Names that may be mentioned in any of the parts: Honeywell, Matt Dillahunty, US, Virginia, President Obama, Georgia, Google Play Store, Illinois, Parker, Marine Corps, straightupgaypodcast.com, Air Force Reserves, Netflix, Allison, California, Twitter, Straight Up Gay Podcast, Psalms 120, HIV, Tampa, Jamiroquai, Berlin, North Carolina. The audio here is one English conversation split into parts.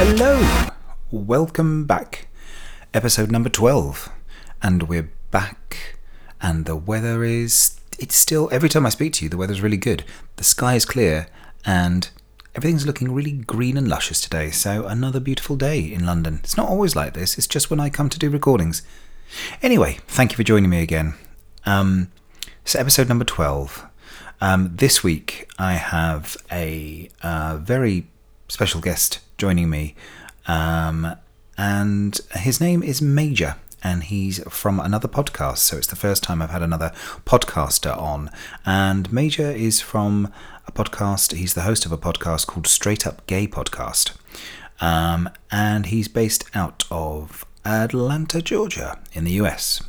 Hello, welcome back. Episode number 12, and we're back, and the weather is... It's still... Every time I speak to you, the weather's really good. The sky is clear, and everything's looking really green and luscious today, so another beautiful day in London. It's not always like this, it's just when I come to do recordings. Anyway, thank you for joining me again. So episode number 12. This week, I have a very special guest joining me, and his name is Major, and he's from another podcast, so it's the first time I've had another podcaster on. And Major is from a podcast, he's the host of a podcast called Straight Up Gay Podcast, and he's based out of Atlanta, Georgia in the US,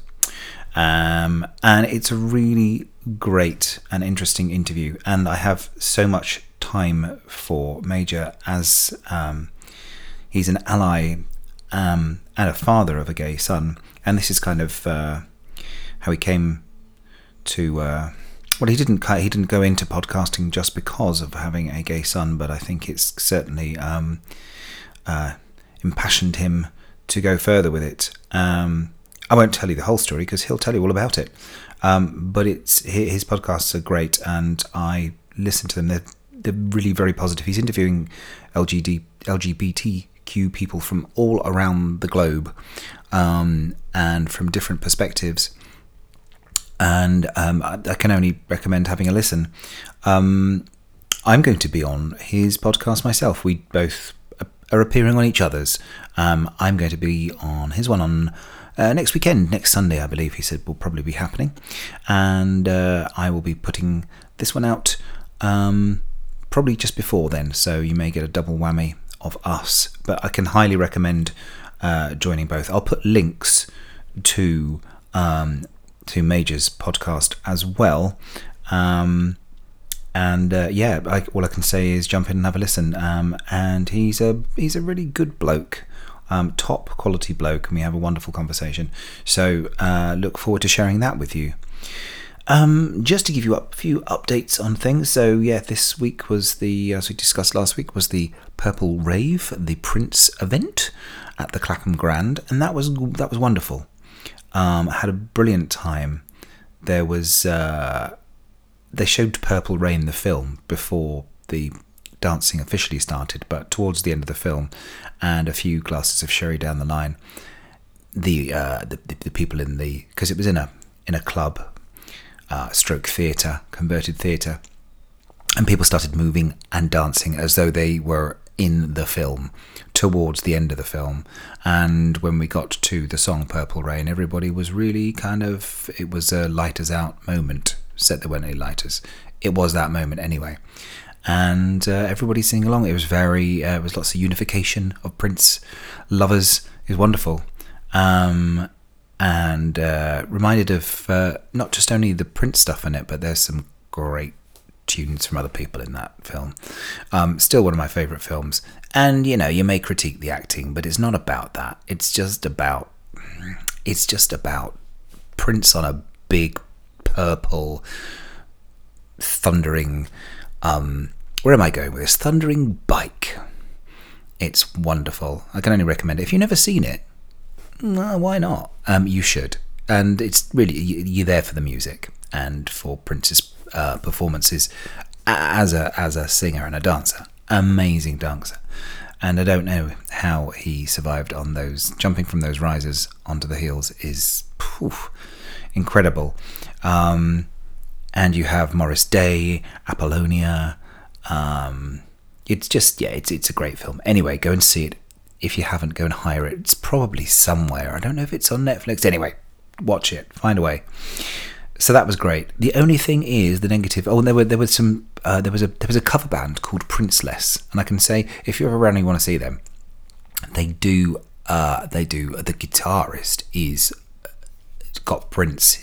and it's a really great and interesting interview, and I have so much time for Major, as he's an ally and a father of a gay son, and this is kind of how he came to well, he didn't go into podcasting just because of having a gay son, but I think it's certainly impassioned him to go further with it. I won't tell you the whole story because he'll tell you all about it, but it's his podcasts are great, and I listen to them. They're really very positive. He's interviewing LGBTQ people from all around the globe, and from different perspectives. And I can only recommend having a listen. I'm going to be on his podcast myself. We both are appearing on each other's. I'm going to be on his one on next weekend, next Sunday, I believe he said, will probably be happening. And I will be putting this one out probably just before then, so you may get a double whammy of us, but I can highly recommend joining both. I'll put links to Major's podcast as well, and yeah, all I can say is jump in and have a listen. And he's a really good bloke, top quality bloke, and we have a wonderful conversation, so look forward to sharing that with you. Just to give you a few updates on things, so yeah, this week was as we discussed last week, was the Purple Rave, the Prince event at the Clapham Grand, and that was wonderful. I had a brilliant time. There was they showed Purple Rain, the film, before the dancing officially started, but towards the end of the film, and a few glasses of sherry down the line, the people in the, because it was in a club. Stroke theatre, converted theatre, and people started moving and dancing as though they were in the film towards the end of the film. And when we got to the song Purple Rain, everybody was really kind of, it was a lighters out moment, said there weren't any lighters, it was that moment anyway, and everybody singing along. It was very it was lots of unification of Prince lovers. It was wonderful, and reminded of not just only the Prince stuff in it, but there's some great tunes from other people in that film. Still one of my favourite films. And, you know, you may critique the acting, but it's not about that. It's just about Prince on a big, purple, thundering... where am I going with this? Thundering bike. It's wonderful. I can only recommend it. If you've never seen it, no, why not? You should. And it's really, you're there for the music and for Prince's performances as a singer and a dancer. Amazing dancer. And I don't know how he survived on those, jumping from those risers onto the heels is incredible. And you have Morris Day, Apollonia. It's just, yeah, it's a great film. Anyway, go and see it. If you haven't, go and hire it. It's probably somewhere. I don't know if it's on Netflix. Anyway, watch it. Find a way. So that was great. The only thing is the negative. Oh, and there was a cover band called Princeless, and I can say if you're ever around and you want to see them, they do. The guitarist is got Prince.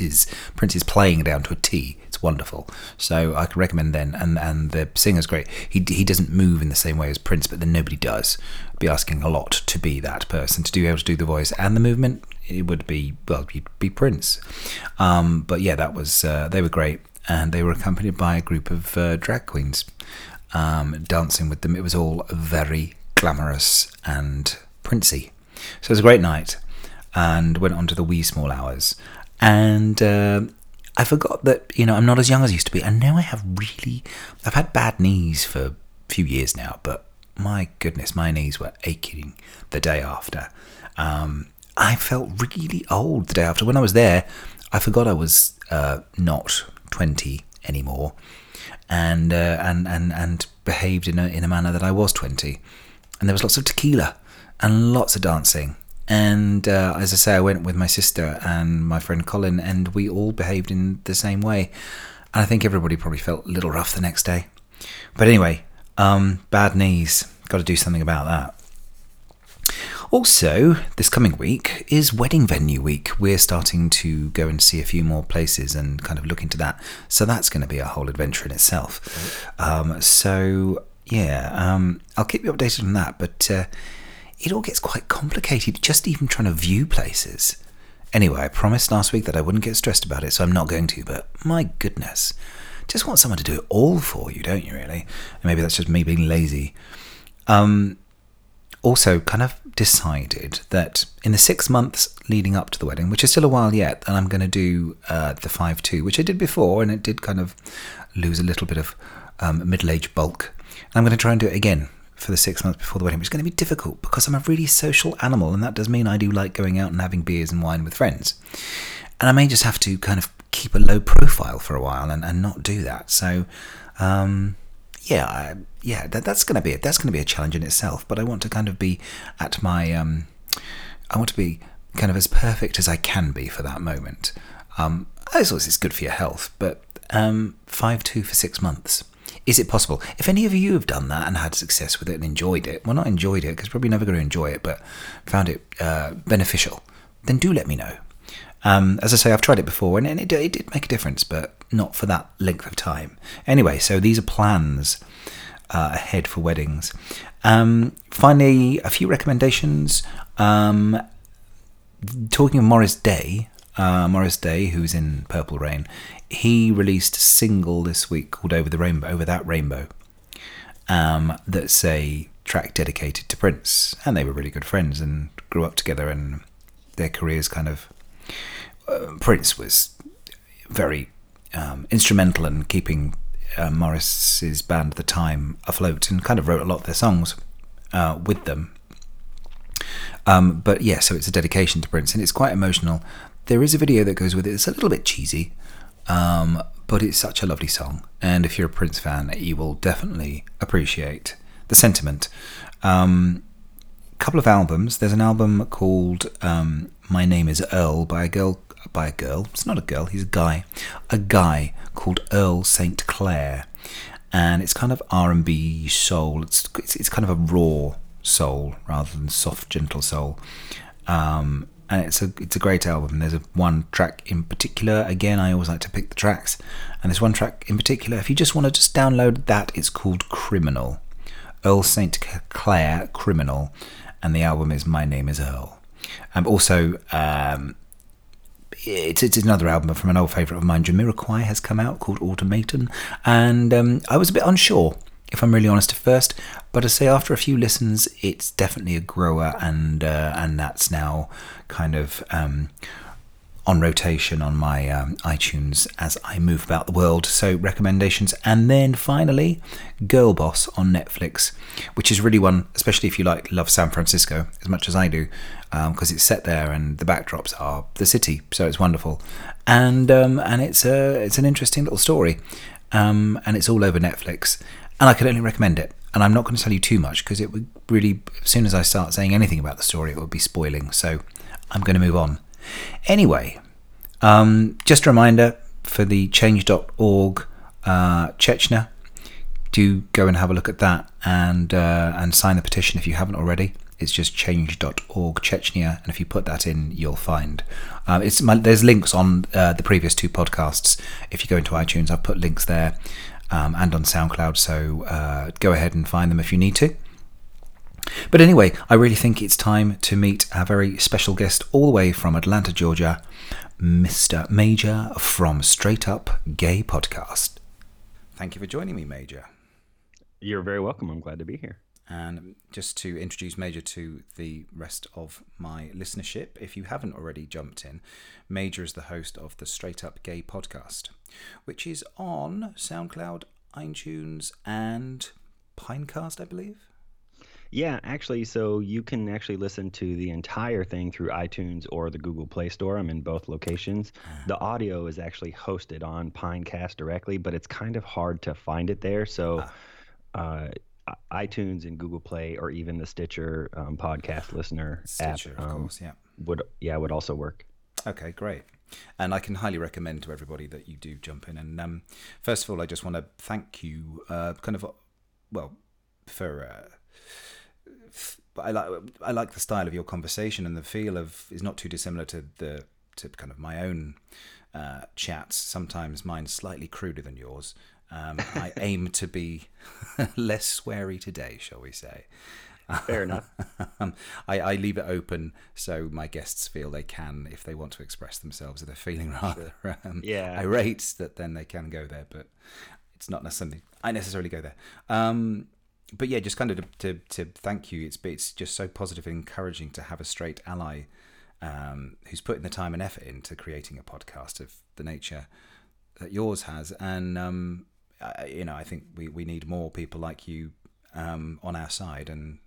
Prince is playing down to a T. It's wonderful. So I can recommend them, and the singer's great. He doesn't move in the same way as Prince, but then nobody does. Be asking a lot to be that person, to be able to do the voice and the movement. It would be, well, you'd be Prince. But yeah, that was they were great, and they were accompanied by a group of drag queens dancing with them. It was all very glamorous and princy. So it was a great night, and went on to the wee small hours. And I forgot that, you know, I'm not as young as I used to be. And now I have really... I've had bad knees for a few years now, but my goodness, my knees were aching the day after. I felt really old the day after. When I was there, I forgot I was not 20 anymore, and behaved in a manner that I was 20. And there was lots of tequila and lots of dancing. And as I say, I went with my sister and my friend Colin, and we all behaved in the same way. And I think everybody probably felt a little rough the next day. But anyway, bad knees. Got to do something about that. Also, this coming week is wedding venue week. We're starting to go and see a few more places and kind of look into that. So that's going to be a whole adventure in itself. I'll keep you updated on that. But... it all gets quite complicated, just even trying to view places. Anyway, I promised last week that I wouldn't get stressed about it, so I'm not going to, but my goodness. Just want someone to do it all for you, don't you, really? And maybe that's just me being lazy. Also, kind of decided that in the 6 months leading up to the wedding, which is still a while yet, and I'm going to do the 5'2", which I did before, and it did kind of lose a little bit of middle-aged bulk. And I'm going to try and do it again for the 6 months before the wedding, which is going to be difficult because I'm a really social animal, and that does mean I do like going out and having beers and wine with friends. And I may just have to kind of keep a low profile for a while and not do that. So, that's going to be a challenge in itself. But I want to kind of be at my, I want to be kind of as perfect as I can be for that moment. I suppose it's good for your health, but 5'2" for 6 months. Is it possible? If any of you have done that and had success with it and enjoyed it, well, not enjoyed it, because probably never going to enjoy it, but found it beneficial, then do let me know. As I say, I've tried it before, and it did make a difference, but not for that length of time. Anyway, so these are plans ahead for weddings. Finally, a few recommendations. Talking of Morris Day... Morris Day, who's in Purple Rain, he released a single this week called Over That Rainbow, that's a track dedicated to Prince, and they were really good friends and grew up together, and their careers kind of... Prince was very instrumental in keeping Morris's band at the time afloat, and kind of wrote a lot of their songs with them. So it's a dedication to Prince, and it's quite emotional. There is a video that goes with it. It's a little bit cheesy, but it's such a lovely song. And if you're a Prince fan, you will definitely appreciate the sentiment. Couple of albums. There's an album called My Name is Earl by a girl. It's not a girl, he's a guy. A guy called Earl St. Clair. And it's kind of R&B soul. It's kind of a raw soul rather than soft, gentle soul. And it's a great album. There's one track in particular. Again, I always like to pick the tracks. And there's one track in particular. If you just want to just download that, it's called Criminal. Earl St. Clair, Criminal. And the album is My Name is Earl. And also, it's another album from an old favourite of mine, Jamiroquai, has come out, called Automaton. And I was a bit unsure, if I'm really honest, at first. But I say after a few listens, it's definitely a grower, and that's now kind of on rotation on my iTunes as I move about the world. So recommendations. And then finally, Girl Boss on Netflix, which is really one, especially if you love San Francisco as much as I do, because it's set there and the backdrops are the city, so it's wonderful. And it's an interesting little story, and it's all over Netflix, and I can only recommend it. And I'm not going to tell you too much because it would really, as soon as I start saying anything about the story, it would be spoiling. So I'm going to move on. Anyway, just a reminder for the change.org Chechnya. Do go and have a look at that and sign the petition if you haven't already. It's just change.org Chechnya. And if you put that in, you'll find. There's links on the previous two podcasts. If you go into iTunes, I've put links there. And on SoundCloud, so go ahead and find them if you need to. But anyway, I really think it's time to meet our very special guest all the way from Atlanta, Georgia, Mr. Major from Straight Up Gay Podcast. Thank you for joining me, Major. You're very welcome. I'm glad to be here. And just to introduce Major to the rest of my listenership, if you haven't already jumped in, Major is the host of the Straight Up Gay Podcast, which is on SoundCloud, iTunes, and Pinecast, I believe. Yeah, actually, so you can actually listen to the entire thing through iTunes or the Google Play Store. I'm in both locations. The audio is actually hosted on Pinecast directly, but it's kind of hard to find it there. So iTunes and Google Play, or even the Stitcher podcast listener app, of course, yeah, would also work. Okay, great. And I can highly recommend to everybody that you do jump in. And first of all, I just want to thank you, I like the style of your conversation, and the feel of is not too dissimilar to kind of my own chats. Sometimes mine's slightly cruder than yours. I aim to be less sweary today, shall we say. Fair enough. I leave it open so my guests feel they can, if they want to express themselves, if they're feeling rather irate, that then they can go there. But it's not something I necessarily go there. But yeah, just kind of to thank you. It's just so positive and encouraging to have a straight ally who's putting the time and effort into creating a podcast of the nature that yours has. And I think we need more people like you on our side. And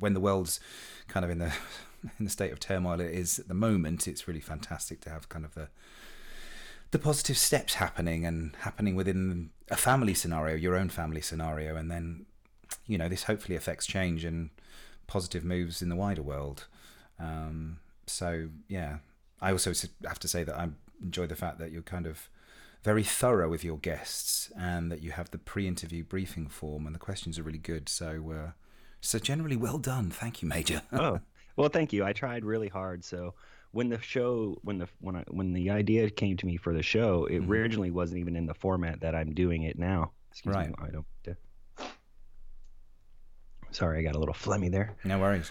when the world's kind of in the state of turmoil it is at the moment, it's really fantastic to have kind of the positive steps happening within a family scenario, your own family scenario, and then this hopefully affects change and positive moves in the wider world. So yeah, I also have to say that I enjoy the fact that you're kind of very thorough with your guests, and that you have the pre-interview briefing form, and the questions are really good. So generally, well done. Thank you, Major. Oh, well, thank you. I tried really hard. So when the idea came to me for the show, it originally wasn't even in the format that I'm doing it now. Excuse me. I don't. Sorry, I got a little phlegmy there. No worries.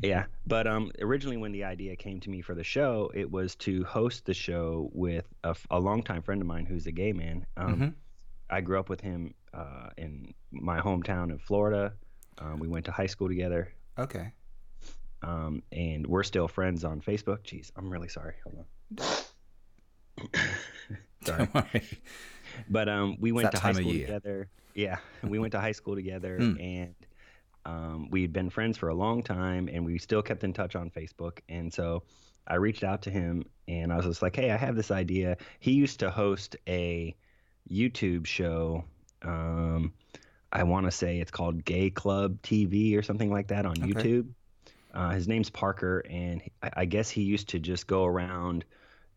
Yeah, but originally when the idea came to me for the show, it was to host the show with a longtime friend of mine who's a gay man. I grew up with him in my hometown in Florida. We went to high school together. Okay. And we're still friends on Facebook. Jeez, I'm really sorry. Hold on. Sorry. Don't worry. But we went to high school together. Yeah, we went to high school together, and we'd been friends for a long time, and we still kept in touch on Facebook. And so I reached out to him, and I was just like, hey, I have this idea. He used to host a YouTube show. I want to say it's called Gay Club TV or something like that on YouTube. His name's Parker, and I guess he used to just go around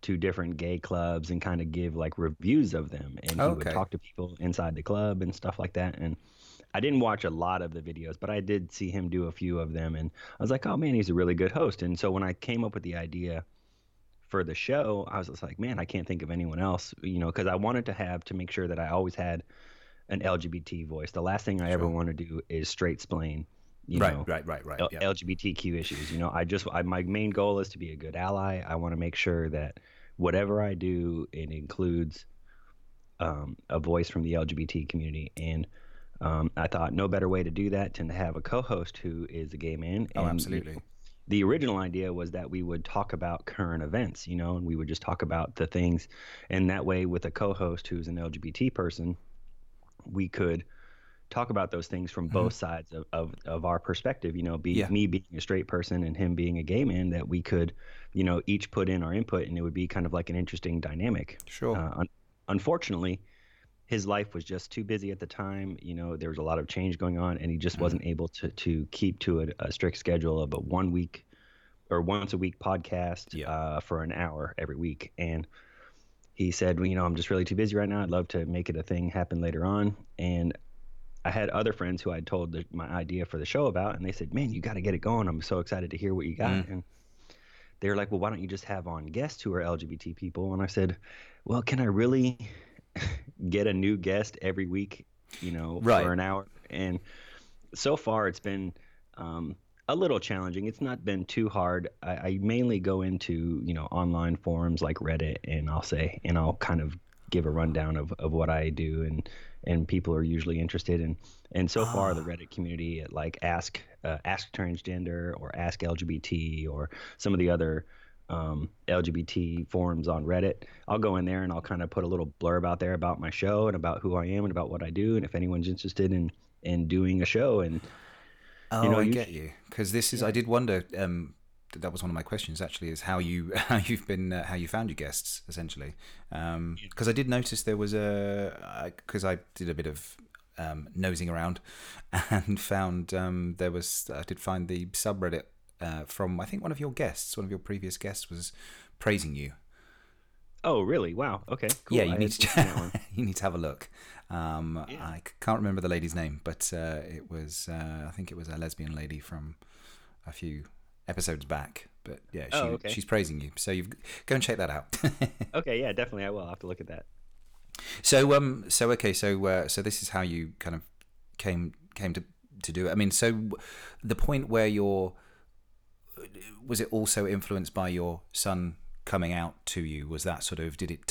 to different gay clubs and kind of give like reviews of them. And he would talk to people inside the club and stuff like that. And I didn't watch a lot of the videos, but I did see him do a few of them, and I was like, oh man, he's a really good host. And so when I came up with the idea for the show, I was just like, man, I can't think of anyone else, because I wanted to make sure that I always had an LGBT voice. The last thing I ever want to do is straight-splain, yeah. LGBTQ issues. My main goal is to be a good ally. I want to make sure that whatever I do, it includes a voice from the LGBT community. And I thought no better way to do that than to have a co-host who is a gay man. And absolutely. The original idea was that we would talk about current events, and we would just talk about the things. And that way, with a co-host who's an LGBT person, we could talk about those things from both sides of our perspective, me being a straight person and him being a gay man, that we could, each put in our input, and it would be kind of like an interesting dynamic. Sure. Unfortunately, his life was just too busy at the time. There was a lot of change going on, and he just wasn't able to keep to a strict schedule of a 1 week or once a week podcast for an hour every week. And he said, I'm just really too busy right now. I'd love to make it a thing happen later on. And I had other friends who I told my idea for the show about, and they said, man, you got to get it going. I'm so excited to hear what you got. And they were like, well, why don't you just have on guests who are LGBT people? And I said, well, can I really get a new guest every week, for an hour? And so far it's been a little challenging. It's not been too hard. I mainly go into, online forums like Reddit, and I'll kind of give a rundown of what I do, and people are usually interested. And so far, the Reddit community at like Ask Transgender or Ask LGBT or some of the other LGBT forums on Reddit, I'll go in there and I'll kind of put a little blurb out there about my show and about who I am and about what I do, and if anyone's interested in doing a show. And I get you because this is, yeah. I did wonder, that was one of my questions actually, is how you found your guests essentially, because I did notice there was I did a bit of nosing around and found I did find the subreddit from, I think, one of your previous guests was praising you. Oh, really? Wow. Okay. Cool. Yeah, you need to have a look. Yeah. I can't remember the lady's name, but it was I think it was a lesbian lady from a few episodes back. But yeah, she's praising you, so you go and check that out. Okay. Yeah, definitely. I will. I'll have to look at that. So so this is how you kind of came to do it. I mean, so the point where was it also influenced by your son coming out to you? Was that sort of, did it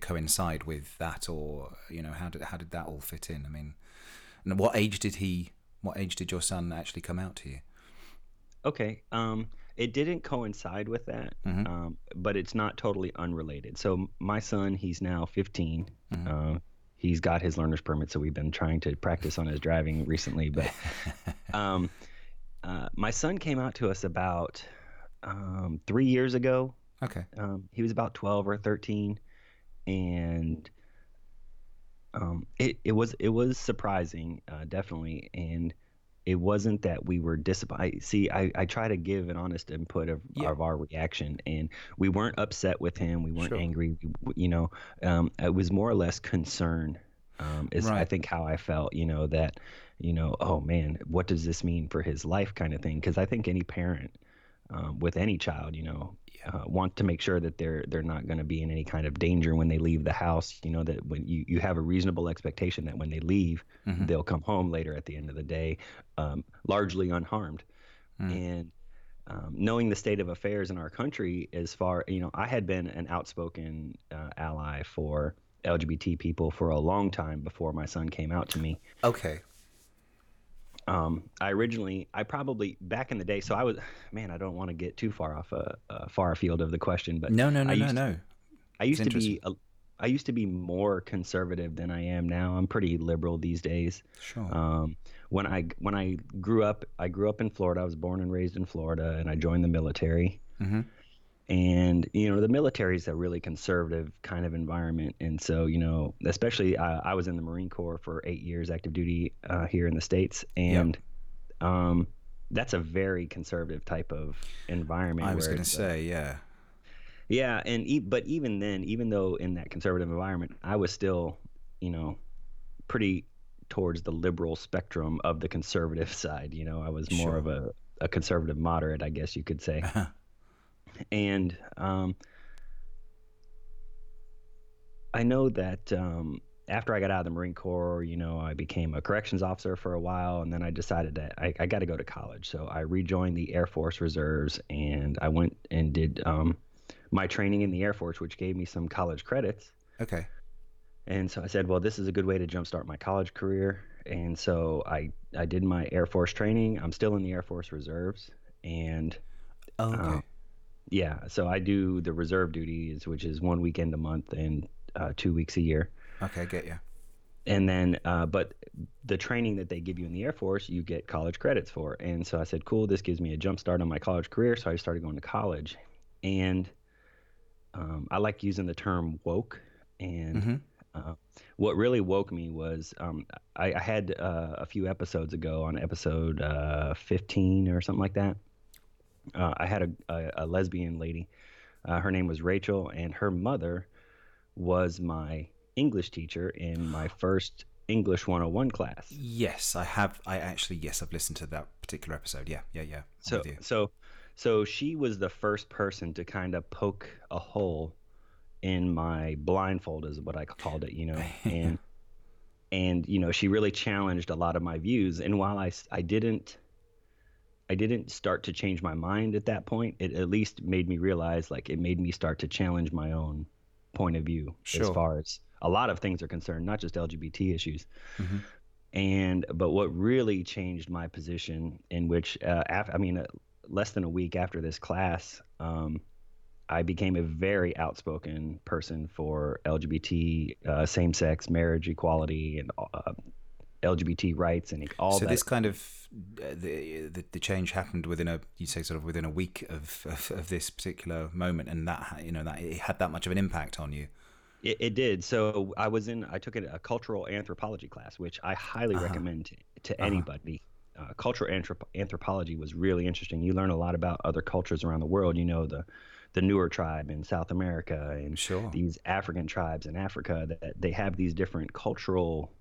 coincide with that, or, you know, how did that all fit in? I mean, and what age did your son actually come out to you? Okay. It didn't coincide with that, mm-hmm. But it's not totally unrelated. So my son, he's now 15. Mm-hmm. He's got his learner's permit, so we've been trying to practice on his driving recently. But my son came out to us about 3 years ago. Okay. He was about 12 or 13, and it was surprising, definitely, and it wasn't that we were disappointed. See, I try to give an honest input of our reaction, and we weren't upset with him. We weren't angry. It was more or less concern. Is right. I think how I felt, that, oh man, what does this mean for his life, kind of thing. Because I think any parent with any child, want to make sure that they're not going to be in any kind of danger when they leave the house. That when you have a reasonable expectation that when they leave, mm-hmm. they'll come home later at the end of the day, largely unharmed. Mm. And knowing the state of affairs in our country, as far, I had been an outspoken ally for LGBT people for a long time before my son came out to me. Okay. I probably, back in the day, so I was, man, I don't want to get too far off far afield of the question, but I used to be more conservative than I am now. I'm pretty liberal these days. Sure. When I grew up, in Florida. I was born and raised in Florida, and I joined the military. Mm-hmm. And, the military is a really conservative kind of environment. And so, especially I was in the Marine Corps for 8 years active duty here in the States. And that's a very conservative type of environment. I was going to say, yeah. Yeah. And but even then, even though in that conservative environment, I was still, pretty towards the liberal spectrum of the conservative side. I was more of a conservative moderate, I guess you could say. And I know that after I got out of the Marine Corps, I became a corrections officer for a while, and then I decided that I got to go to college. So I rejoined the Air Force Reserves, and I went and did my training in the Air Force, which gave me some college credits. Okay. And so I said, well, this is a good way to jumpstart my college career. And so I did my Air Force training. I'm still in the Air Force Reserves. And okay. Yeah, so I do the reserve duties, which is 1 weekend a month and 2 weeks a year. Okay, I get you. And then, but the training that they give you in the Air Force, you get college credits for. And so I said, cool, this gives me a jump start on my college career. So I started going to college. And I like using the term woke. And mm-hmm. What really woke me was I had a few episodes ago on episode 15 or something like that. I had a lesbian lady, her name was Rachel, and her mother was my English teacher in my first English 101 class. Yes, I've listened to that particular episode. Yeah. So she was the first person to kind of poke a hole in my blindfold, is what I called it, and she really challenged a lot of my views. And while I didn't start to change my mind at that point, it at least made me realize, it made me start to challenge my own point of view as far as a lot of things are concerned, not just LGBT issues. Mm-hmm. But what really changed my position, in which, less than a week after this class, I became a very outspoken person for LGBT, same-sex marriage equality, and LGBT rights, and all that. So this kind of the change happened within a week of this particular moment, and that, you know, that it had that much of an impact on you. It did. So I took a cultural anthropology class, which I highly recommend to anybody. Cultural anthropology was really interesting. You learn a lot about other cultures around the world. You know, the Nuer tribe in South America, and these African tribes in Africa, that they have these different cultural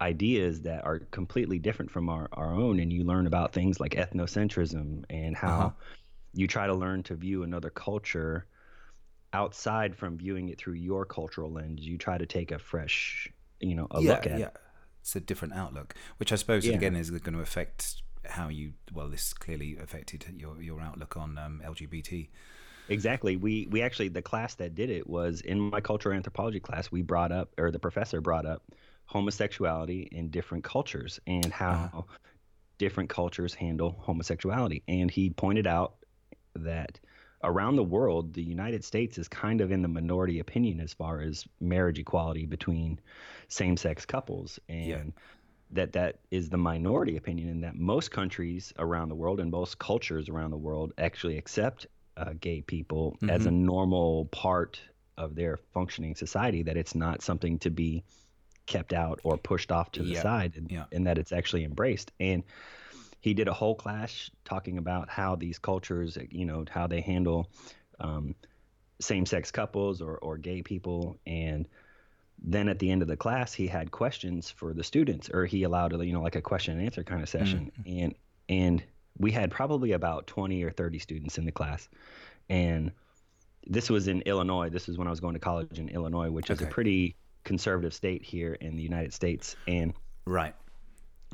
ideas that are completely different from our own. And you learn about things like ethnocentrism, and how you try to learn to view another culture outside from viewing it through your cultural lens. You try to take a fresh, look at it. It's a different outlook, which I suppose again is going to affect how you. Well, this clearly affected your outlook on LGBT. Exactly. We actually, the class that did it was in my cultural anthropology class. We brought up, or the professor brought up, homosexuality in different cultures, and how different cultures handle homosexuality. And he pointed out that around the world, the United States is kind of in the minority opinion as far as marriage equality between same-sex couples, and that is the minority opinion, and that most countries around the world and most cultures around the world actually accept gay people as a normal part of their functioning society, that it's not something to be kept out or pushed off to the side, and that it's actually embraced. And he did a whole class talking about how these cultures, how they handle same-sex couples or gay people. And then at the end of the class, he had questions for the students, or he allowed, like a question and answer kind of session. Mm-hmm. And we had probably about 20 or 30 students in the class. And this was in Illinois. This is when I was going to college in Illinois, which is a pretty conservative state here in the United States. And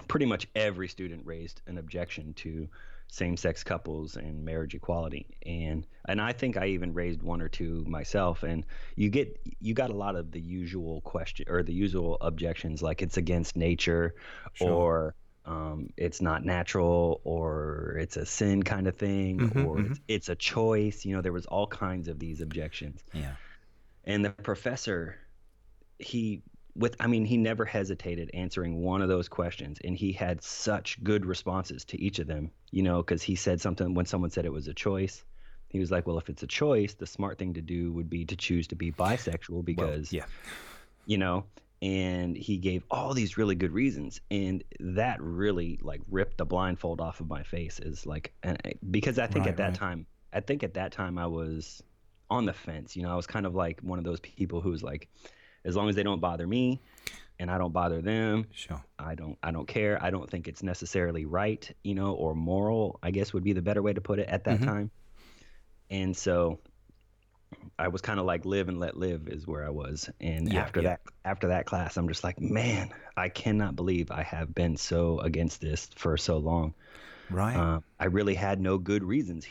pretty much every student raised an objection to same-sex couples and marriage equality, and I think I even raised one or two myself. And you got a lot of the usual question, or the usual objections, like it's against nature, or it's not natural, or it's a sin kind of thing, or it's a choice. There was all kinds of these objections. And the professor, he never hesitated answering one of those questions, and he had such good responses to each of them, because he said something. When someone said it was a choice, he was like, well, if it's a choice, the smart thing to do would be to choose to be bisexual, because, and he gave all these really good reasons. And that really ripped the blindfold off of my face, because I think at that time I was on the fence. I was kind of like one of those people who was like, as long as they don't bother me and I don't bother them, I don't care. I don't think it's necessarily right, or moral, I guess would be the better way to put it at that time. And so I was kind of like, live and let live is where I was. And after that class, I'm just like, man, I cannot believe I have been so against this for so long. Right. I really had no good reasons.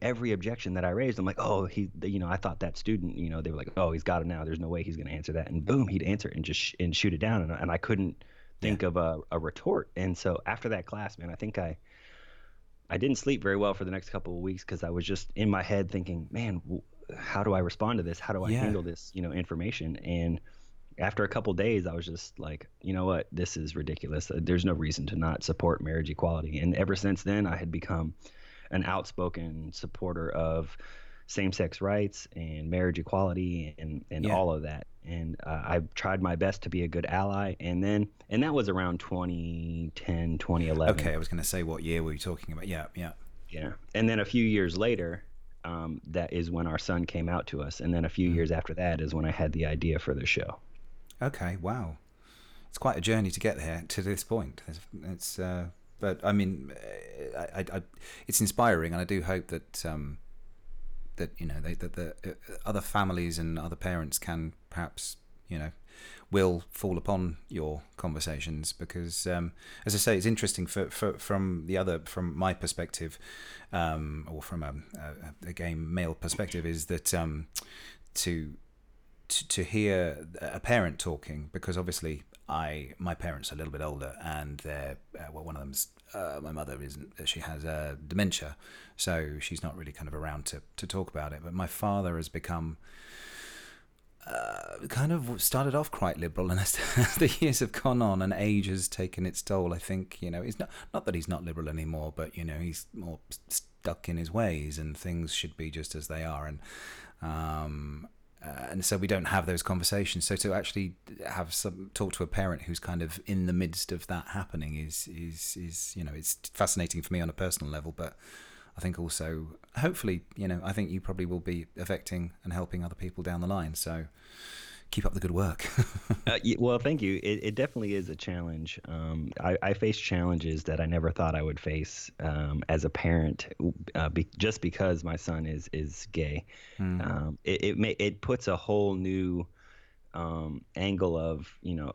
Every objection that I raised, I'm like, I thought that student, they were like, oh, he's got it now. There's no way he's going to answer that. And boom, he'd answer it and just shoot it down. And I couldn't think of a retort. And so after that class, man, I think I didn't sleep very well for the next couple of weeks, because I was just in my head thinking, man, how do I respond to this? How do I handle this, information? And after a couple of days, I was just like, you know what? This is ridiculous. There's no reason to not support marriage equality. And ever since then, I had become an outspoken supporter of same-sex rights and marriage equality and all of that. And I've tried my best to be a good ally. And that was around 2010, 2011. Okay, I was going to say, what year were you talking about? Yeah. And then a few years later, that is when our son came out to us. And then a few years after that is when I had the idea for the show. Okay, wow, it's quite a journey to get there to this point. It's but I mean, I it's inspiring, and I do hope that that the other families and other parents can perhaps will fall upon your conversations, because as I say, it's interesting from my perspective, or from a gay male perspective, is that to to hear a parent talking, because obviously my parents are a little bit older, and they're one of them's my mother isn't, she has dementia, so she's not really kind of around to talk about it. But my father has become kind of started off quite liberal, and as the years have gone on and age has taken its toll, I think, you know, it's not that he's not liberal anymore, but, you know, he's more stuck in his ways, and things should be just as they are, and so we don't have those conversations. So to actually have talk to a parent who's kind of in the midst of that happening is you know, it's fascinating for me on a personal level, but I think also, hopefully, you know, I think you probably will be affecting and helping other people down the line. So keep up the good work. Well, thank you. It definitely is a challenge. I face challenges that I never thought I would face as a parent, just because my son is gay. Mm. It puts a whole new angle of, you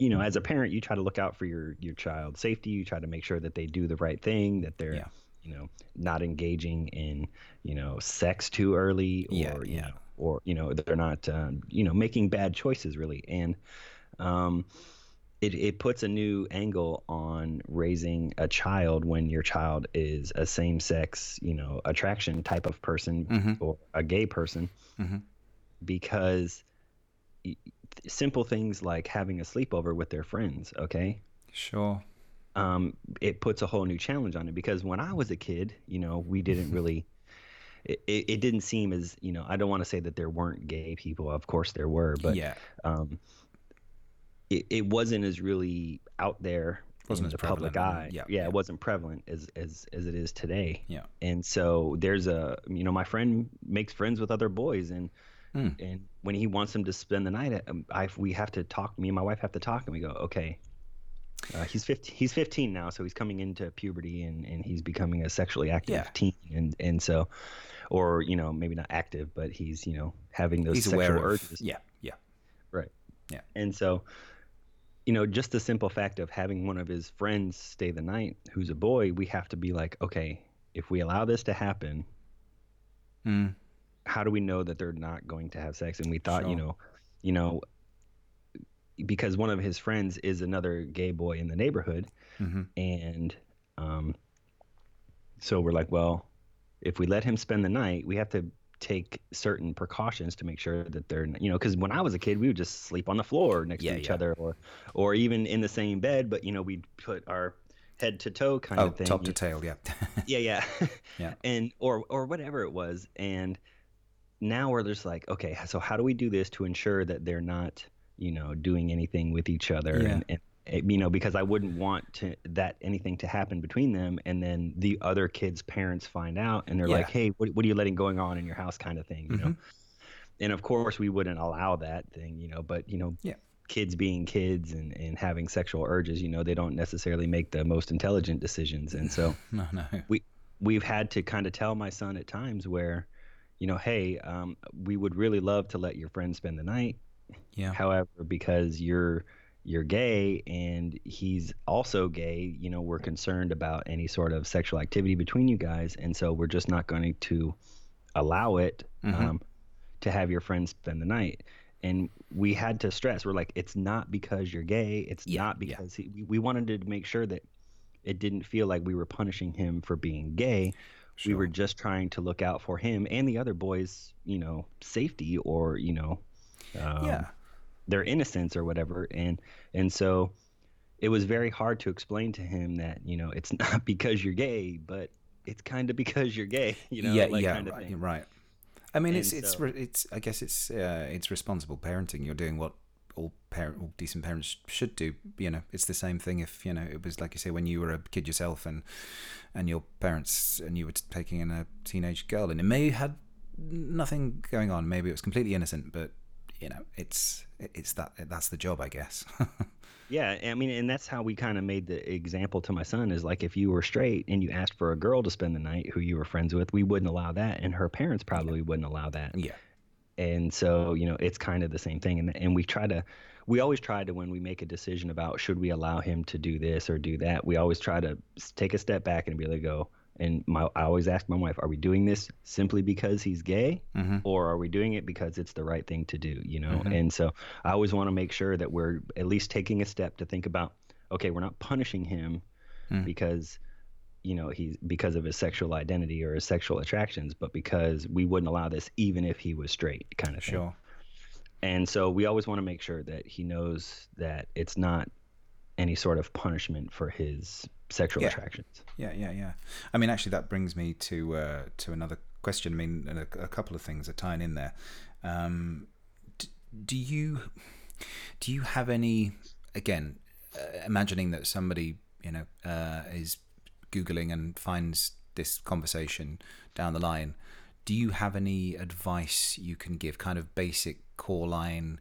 know, as a parent, you try to look out for your child's safety. You try to make sure that they do the right thing, that they're you know, not engaging in, you know, sex too early, or, you know, they're not, you know, making bad choices really. And it puts a new angle on raising a child when your child is a same-sex, you know, attraction type of person, mm-hmm. or a gay person, mm-hmm. because simple things like having a sleepover with their friends. Okay. Sure. It puts a whole new challenge on it, because when I was a kid, you know, we didn't really, it didn't seem as, you know, I don't want to say that there weren't gay people. Of course there were, but it wasn't as really out there, wasn't in the public eye. It wasn't prevalent as it is today. Yeah. And so there's you know, my friend makes friends with other boys, and when he wants them to spend the night, we have to talk, me and my wife have to talk, and we go, okay. He's 15 now, so he's coming into puberty, and he's becoming a sexually active teen, and so, or, you know, maybe not active, but he's, you know, having those sexual urges. And so, you know, just the simple fact of having one of his friends stay the night who's a boy, we have to be like, okay, if we allow this to happen, how do we know that they're not going to have sex? And we thought, you know. Because one of his friends is another gay boy in the neighborhood. Mm-hmm. And so we're like, well, if we let him spend the night, we have to take certain precautions to make sure that they're, you know, because when I was a kid, we would just sleep on the floor next to each other or even in the same bed. But, you know, we'd put our head to toe kind of thing. Top to tail. Yeah. Yeah. And or whatever it was. And now we're just like, OK, so how do we do this to ensure that they're not, you know, doing anything with each other, and you know, because I wouldn't want that anything to happen between them, and then the other kid's parents find out, and they're like, "Hey, what are you letting going on in your house?" kind of thing, you know. And of course, we wouldn't allow that thing, you know. But you know, kids being kids and having sexual urges, you know, they don't necessarily make the most intelligent decisions, and so we've had to kind of tell my son at times where, you know, hey, we would really love to let your friend spend the night. Yeah. However, because you're gay and he's also gay, you know, we're concerned about any sort of sexual activity between you guys, and so we're just not going to allow it to have your friends spend the night. And we had to stress, we're like, it's not because you're gay, it's not because we wanted to make sure that it didn't feel like we were punishing him for being gay. We were just trying to look out for him and the other boys', you know, safety, or, you know, their innocence or whatever. And so it was very hard to explain to him that, you know, it's not because you're gay, but it's kind of because you're gay, you know, kind of thing. Right. I mean, it's I guess it's responsible parenting. You're doing what all decent parents should do. You know, it's the same thing if, you know, it was like you say, when you were a kid yourself and your parents, and you were taking in a teenage girl, and it may have nothing going on. Maybe it was completely innocent, but, you know, it's that's the job, I guess. I mean, and that's how we kind of made the example to my son, is like, if you were straight and you asked for a girl to spend the night who you were friends with, we wouldn't allow that, and her parents probably wouldn't allow that. And so, you know, it's kind of the same thing. And we always try to, when we make a decision about should we allow him to do this or do that, we always try to take a step back and be like, And I always ask my wife, are we doing this simply because he's gay, mm-hmm. or are we doing it because it's the right thing to do, you know? Mm-hmm. And so I always want to make sure that we're at least taking a step to think about, okay, we're not punishing him because, you know, because of his sexual identity or his sexual attractions, but because we wouldn't allow this even if he was straight, kind of thing. Sure. And so we always want to make sure that he knows that it's not any sort of punishment for his sexual attractions. Yeah. I mean, actually, that brings me to another question. I mean, a couple of things are tying in there. Do you have any, again, imagining that somebody, you know, is Googling and finds this conversation down the line, do you have any advice you can give, kind of basic core line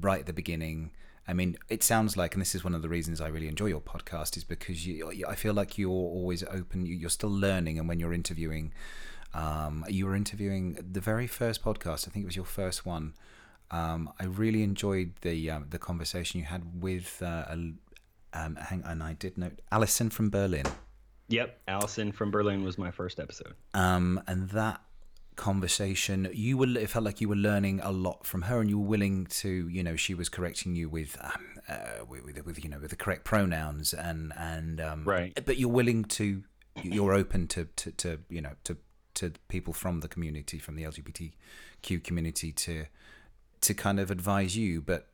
right at the beginning? I mean, it sounds like, and this is one of the reasons I really enjoy your podcast, is because I feel like you're always open. You're still learning, and when you're interviewing, you were interviewing the very first podcast. I think it was your first one. I really enjoyed the conversation you had with Allison from Berlin. Yep, Allison from Berlin was my first episode. And that conversation, it felt like you were learning a lot from her, and you were willing to, you know, she was correcting you with the correct pronouns and right, but you're open to you know, to people from the community, from the LGBTQ community, to kind of advise you, but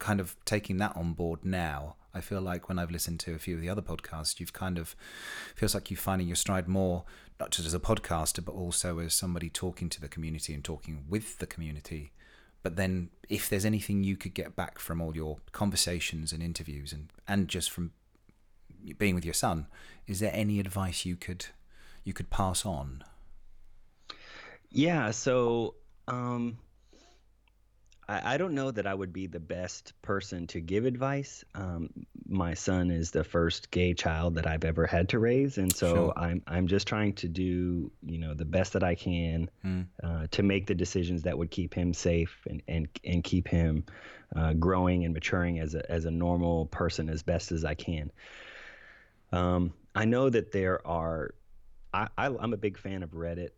kind of taking that on board now. I feel like when I've listened to a few of the other podcasts, you've kind of, feels like you're finding your stride more, not just as a podcaster, but also as somebody talking to the community and talking with the community. But then if there's anything you could get back from all your conversations and interviews and just from being with your son, is there any advice you could pass on? Yeah, so I don't know that I would be the best person to give advice. My son is the first gay child that I've ever had to raise. And so sure. I'm just trying to do, you know, the best that I can to make the decisions that would keep him safe and keep him growing and maturing as a normal person as best as I can. I know that there are, I'm a big fan of Reddit.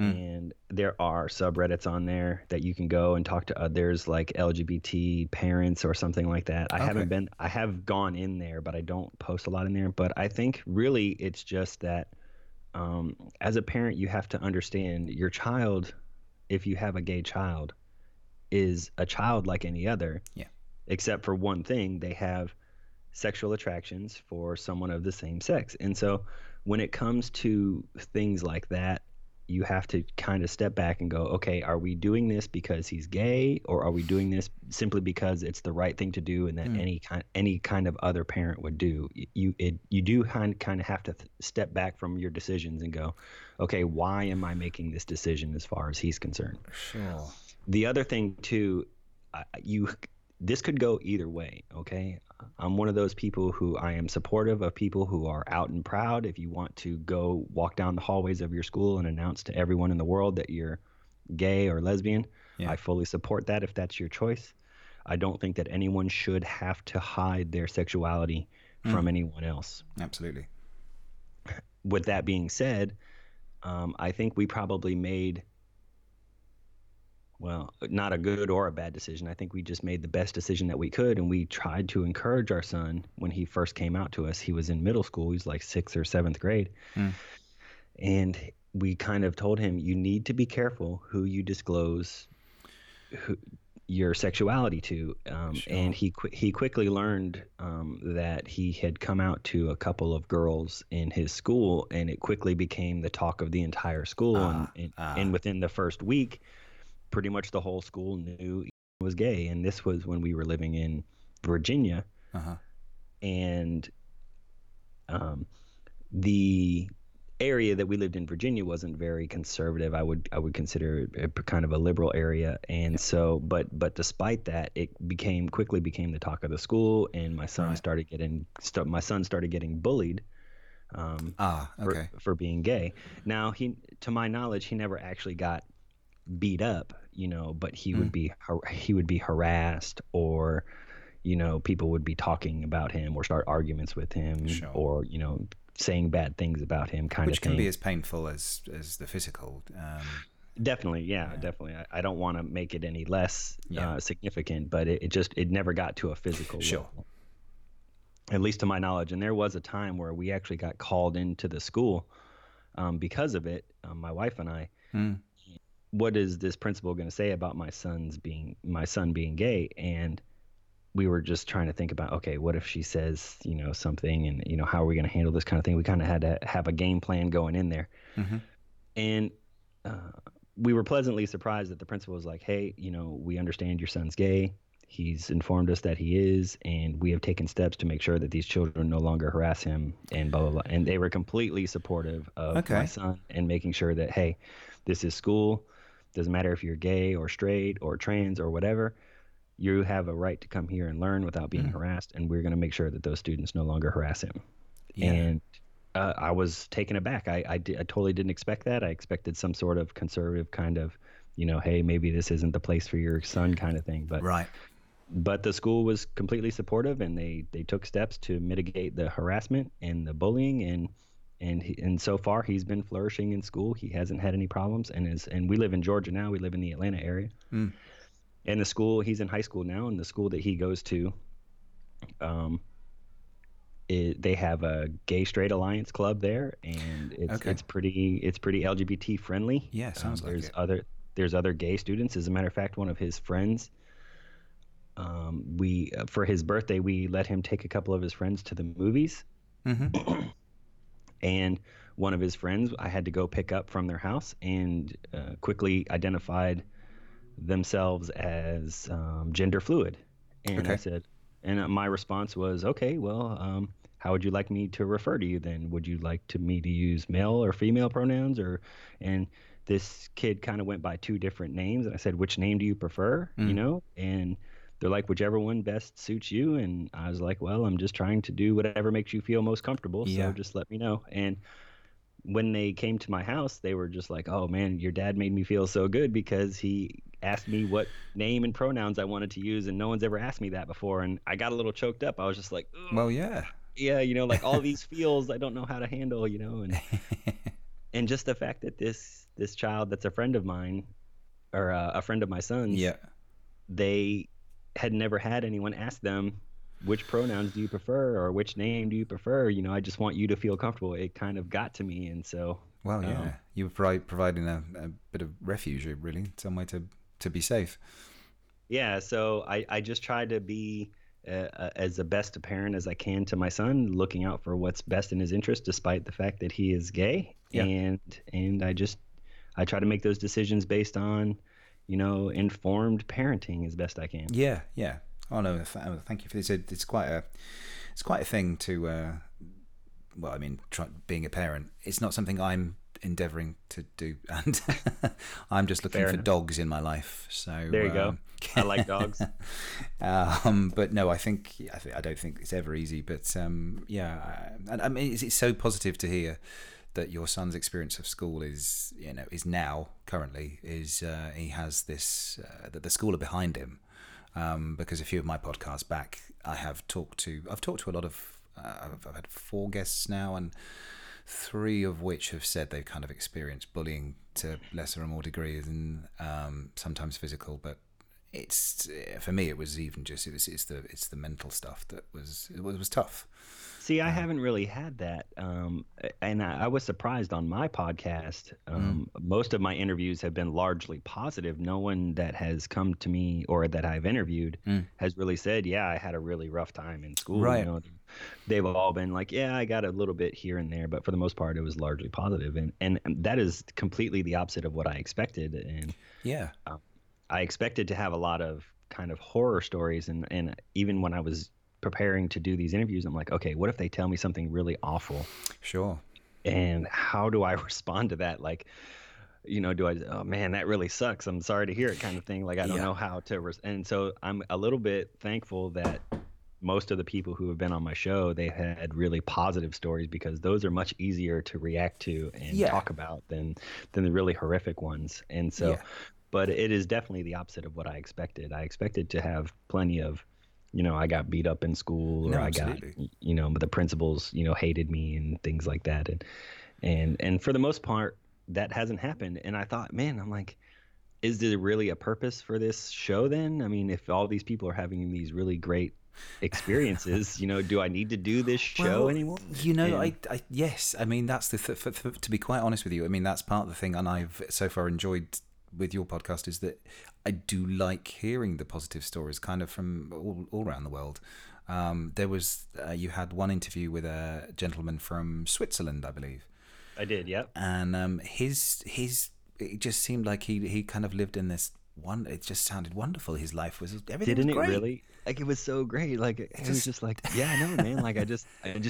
And there are subreddits on there that you can go and talk to others, like LGBT parents or something like that. I haven't been, I have gone in there, but I don't post a lot in there. But I think really it's just that as a parent, you have to understand your child, if you have a gay child, is a child like any other. Yeah. Except for one thing, they have sexual attractions for someone of the same sex. And so when it comes to things like that, you have to kind of step back and go, okay, are we doing this because he's gay, or are we doing this simply because it's the right thing to do and that any kind of other parent would do? You do kind of have to step back from your decisions and go, okay, why am I making this decision as far as he's concerned? Sure. The other thing too, this could go either way, okay? I'm one of those people who I am supportive of people who are out and proud. If you want to go walk down the hallways of your school and announce to everyone in the world that you're gay or lesbian, I fully support that if that's your choice. I don't think that anyone should have to hide their sexuality from anyone else. Absolutely. With that being said, I think we probably made... Well, not a good or a bad decision. I think we just made the best decision that we could, and we tried to encourage our son when he first came out to us. He was in middle school. He was like 6th or 7th grade. And we kind of told him, you need to be careful who you disclose your sexuality to. Sure. And he quickly learned that he had come out to a couple of girls in his school, and it quickly became the talk of the entire school. And within the first week, pretty much the whole school knew he was gay. And this was when we were living in Virginia. Uh-huh. And the area that we lived in Virginia wasn't very conservative. I would consider it kind of a liberal area. And so, but despite that, it quickly became the talk of the school. And my son started getting bullied for being gay. Now to my knowledge, he never actually got beat up, you know, but he would be harassed, or, you know, people would be talking about him or start arguments with him, or, you know, saying bad things about him, kind of thing. Which can be as painful as the physical. Definitely, yeah, definitely. I don't want to make it any less significant, but it never got to a physical level, at least to my knowledge. And there was a time where we actually got called into the school because of it, my wife and I. Mm. What is this principal going to say about my son being gay? And we were just trying to think about, okay, what if she says, something, and how are we going to handle this kind of thing? We kind of had to have a game plan going in there. Mm-hmm. And we were pleasantly surprised that the principal was like, hey, we understand your son's gay. He's informed us that he is, and we have taken steps to make sure that these children no longer harass him, and blah, blah, blah. And they were completely supportive of my son and making sure that, hey, this is school. Doesn't matter if you're gay or straight or trans or whatever. You have a right to come here and learn without being harassed, and we're going to make sure that those students no longer harass him. Yeah. And I was taken aback. I totally didn't expect that. I expected some sort of conservative kind of, hey, maybe this isn't the place for your son kind of thing. But But the school was completely supportive, and they took steps to mitigate the harassment and the bullying, and so far he's been flourishing in school. He hasn't had any problems, and we live in Georgia now. We live in the Atlanta area, and the school he's in high school now, and the school that he goes to, they have a Gay Straight Alliance club there, and it's pretty LGBT friendly. Yeah, sounds like it. There's other gay students. As a matter of fact, one of his friends. For his birthday, we let him take a couple of his friends to the movies. Mm-hmm. And one of his friends, I had to go pick up from their house, and quickly identified themselves as gender fluid. And I said, and my response was, okay, well, how would you like me to refer to you then? Would you like me to use male or female pronouns? And this kid kind of went by two different names, and I said, which name do you prefer? Mm-hmm. And they're like, whichever one best suits you. And I was like, well, I'm just trying to do whatever makes you feel most comfortable. Yeah. So just let me know. And when they came to my house, they were just like, oh, man, your dad made me feel so good because he asked me what name and pronouns I wanted to use. And no one's ever asked me that before. And I got a little choked up. I was just like, ugh. Well, yeah. Yeah, like all these feels I don't know how to handle, And just the fact that this child that's a friend of mine or a friend of my son's, they had never had anyone ask them, which pronouns do you prefer or which name do you prefer? I just want you to feel comfortable. It kind of got to me. And so, well, you were providing a bit of refuge, really, some way to be safe. Yeah. So I just tried to be as the best a parent as I can to my son, looking out for what's best in his interest, despite the fact that he is gay. Yeah. And I try to make those decisions based on, informed parenting as best I can. Yeah, yeah. Oh no, thank you for this. It's quite a thing to. Being a parent, it's not something I'm endeavouring to do, and I'm just looking for dogs in my life. So there you go. I like dogs. But no, I don't think it's ever easy. But it's so positive to hear that your son's experience of school is he has this, that the school are behind him. Because a few of my podcasts back, I've talked to a lot of, I've had 4 guests now, and 3 of which have said they've kind of experienced bullying to lesser or more degrees, and sometimes physical, but it's, for me, it's the mental stuff that was tough. See, I haven't really had that, and I was surprised on my podcast. Most of my interviews have been largely positive. No one that has come to me or that I've interviewed has really said, yeah, I had a really rough time in school. Right. They've all been like, yeah, I got a little bit here and there, but for the most part, it was largely positive. And that is completely the opposite of what I expected. And yeah, I expected to have a lot of kind of horror stories. And even when I was preparing to do these interviews, I'm like, okay, what if they tell me something really awful? Sure. And how do I respond to that? Like, oh man, that really sucks. I'm sorry to hear it kind of thing. Like, I don't know how to. And so I'm a little bit thankful that most of the people who have been on my show, they had really positive stories, because those are much easier to react to and talk about than the really horrific ones. And so, but it is definitely the opposite of what I expected. I expected to have plenty of you know, I got beat up in school, or but the principals, hated me and things like that. And for the most part, that hasn't happened. And I thought, man, I'm like, is there really a purpose for this show then? I mean, if all these people are having these really great experiences, do I need to do this show anymore? Yes. I mean, that's to be quite honest with you, I mean, that's part of the thing. And I've so far enjoyed with your podcast is that I do like hearing the positive stories kind of from all around the world. There was, you had one interview with a gentleman from Switzerland, I believe. I did, yeah. And his it just seemed like he kind of lived in this one. It just sounded wonderful. His life was everything. Didn't was great. It really? Like it was so great. Like it was just like, yeah, I know, man. Like I just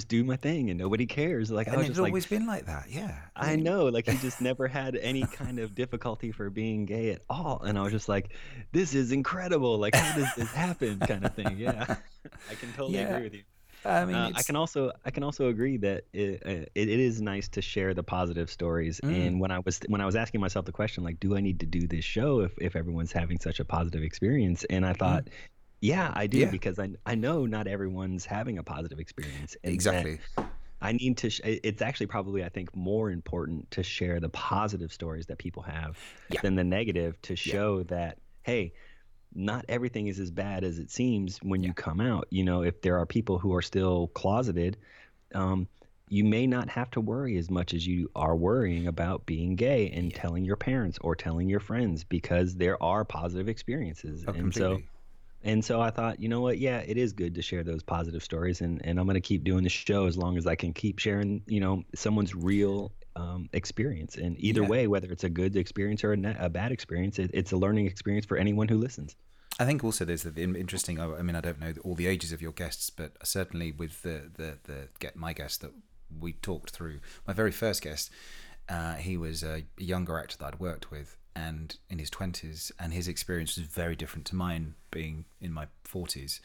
do my thing and nobody cares. Like it's always been like that. Yeah, I know. Like he just never had any kind of difficulty for being gay at all. And I was just like, this is incredible. Like how does this happen? Kind of thing. Yeah, I can totally agree with you. I mean, I can also agree that it is nice to share the positive stories. Mm. And when I was asking myself the question, like, do I need to do this show if everyone's having such a positive experience? And I thought, yeah, I do, because I know not everyone's having a positive experience. And exactly. I need to. It's actually probably, I think, more important to share the positive stories that people have than the negative, to show that, hey, not everything is as bad as it seems when you come out. If there are people who are still closeted, you may not have to worry as much as you are worrying about being gay and telling your parents or telling your friends, because there are positive experiences. Oh, and completely. So I thought, you know what? Yeah, it is good to share those positive stories. And I'm going to keep doing the show as long as I can keep sharing, someone's real experience. And either way, whether it's a good experience or a bad experience, it's a learning experience for anyone who listens. I think also there's the interesting, I mean, I don't know all the ages of your guests, but certainly with my guest that we talked through, my very first guest, he was a younger actor that I'd worked with, and in his 20s, and his experience was very different to mine, being in my 40s.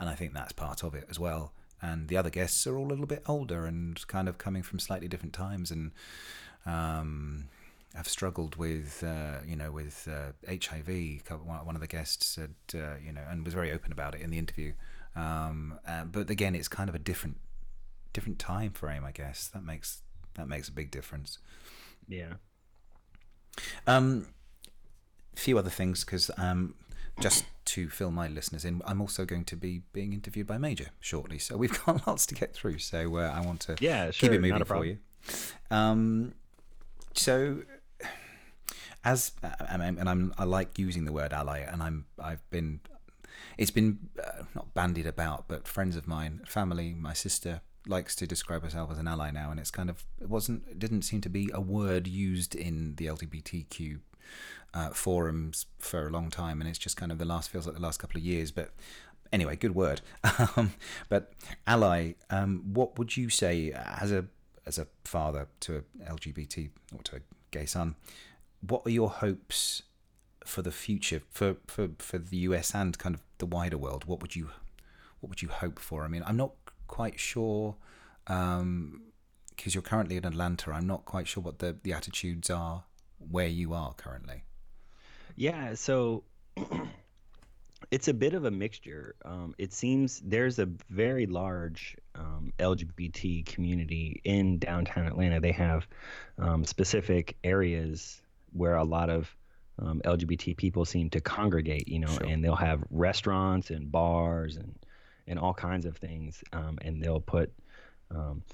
And I think that's part of it as well. And the other guests are all a little bit older and kind of coming from slightly different times, and have struggled with, with HIV. One of the guests said, and was very open about it in the interview. But again, it's kind of a different time frame, I guess. That makes a big difference. Yeah. Few other things, because just to fill my listeners in, I'm also going to be being interviewed by Major shortly, so we've got lots to get through. So I want to keep it moving for you. So, as I like using the word ally, and it's been not bandied about, but friends of mine, family, my sister likes to describe herself as an ally now, and it's kind of it didn't seem to be a word used in the LGBTQ forums for a long time, and it's just kind of the last couple of years. But anyway, good word. But ally, what would you say as a father to a LGBT or to a gay son? What are your hopes for the future for the US and kind of the wider world? What would you hope for? I mean, I'm not quite sure, because you're currently in Atlanta. I'm not quite sure what the attitudes are where you are currently. Yeah, so it's a bit of a mixture. It seems there's a very large LGBT community in downtown Atlanta. They have specific areas where a lot of LGBT people seem to congregate, sure. And they'll have restaurants and bars and all kinds of things, and they'll put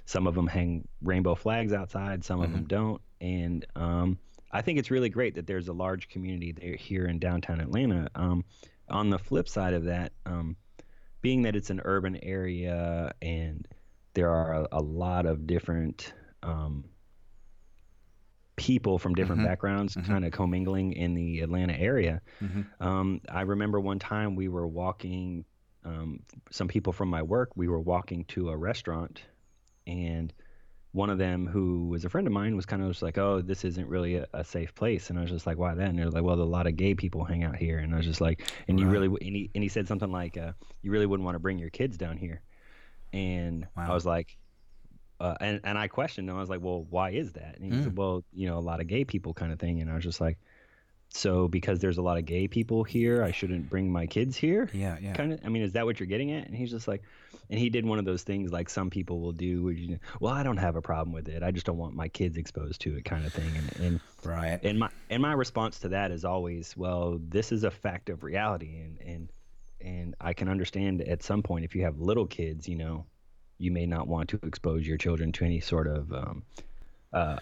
some of them hang rainbow flags outside, some of them don't, and I think it's really great that there's a large community there here in downtown Atlanta. On the flip side of that, being that it's an urban area and there are a lot of different people from different backgrounds kind of commingling in the Atlanta area, I remember one time we were walking, some people from my work, we were walking to a restaurant, and one of them, who was a friend of mine, was kind of just like, oh, this isn't really a safe place. And I was just like, why that? And they're like, well, a lot of gay people hang out here. And I was just like, and he said something like, you really wouldn't want to bring your kids down here. And I was like, and I questioned him. I was like, well, why is that? And he said, well, a lot of gay people kind of thing. And I was just like, So because there's a lot of gay people here, I shouldn't bring my kids here. Yeah, yeah. Kind of. I mean, is that what you're getting at? And he's just like, and he did one of those things like some people will do. Where you, well, I don't have a problem with it. I just don't want my kids exposed to it, kind of thing. And right. And my response to that is always, well, this is a fact of reality, and I can understand at some point if you have little kids, you know, you may not want to expose your children to any sort of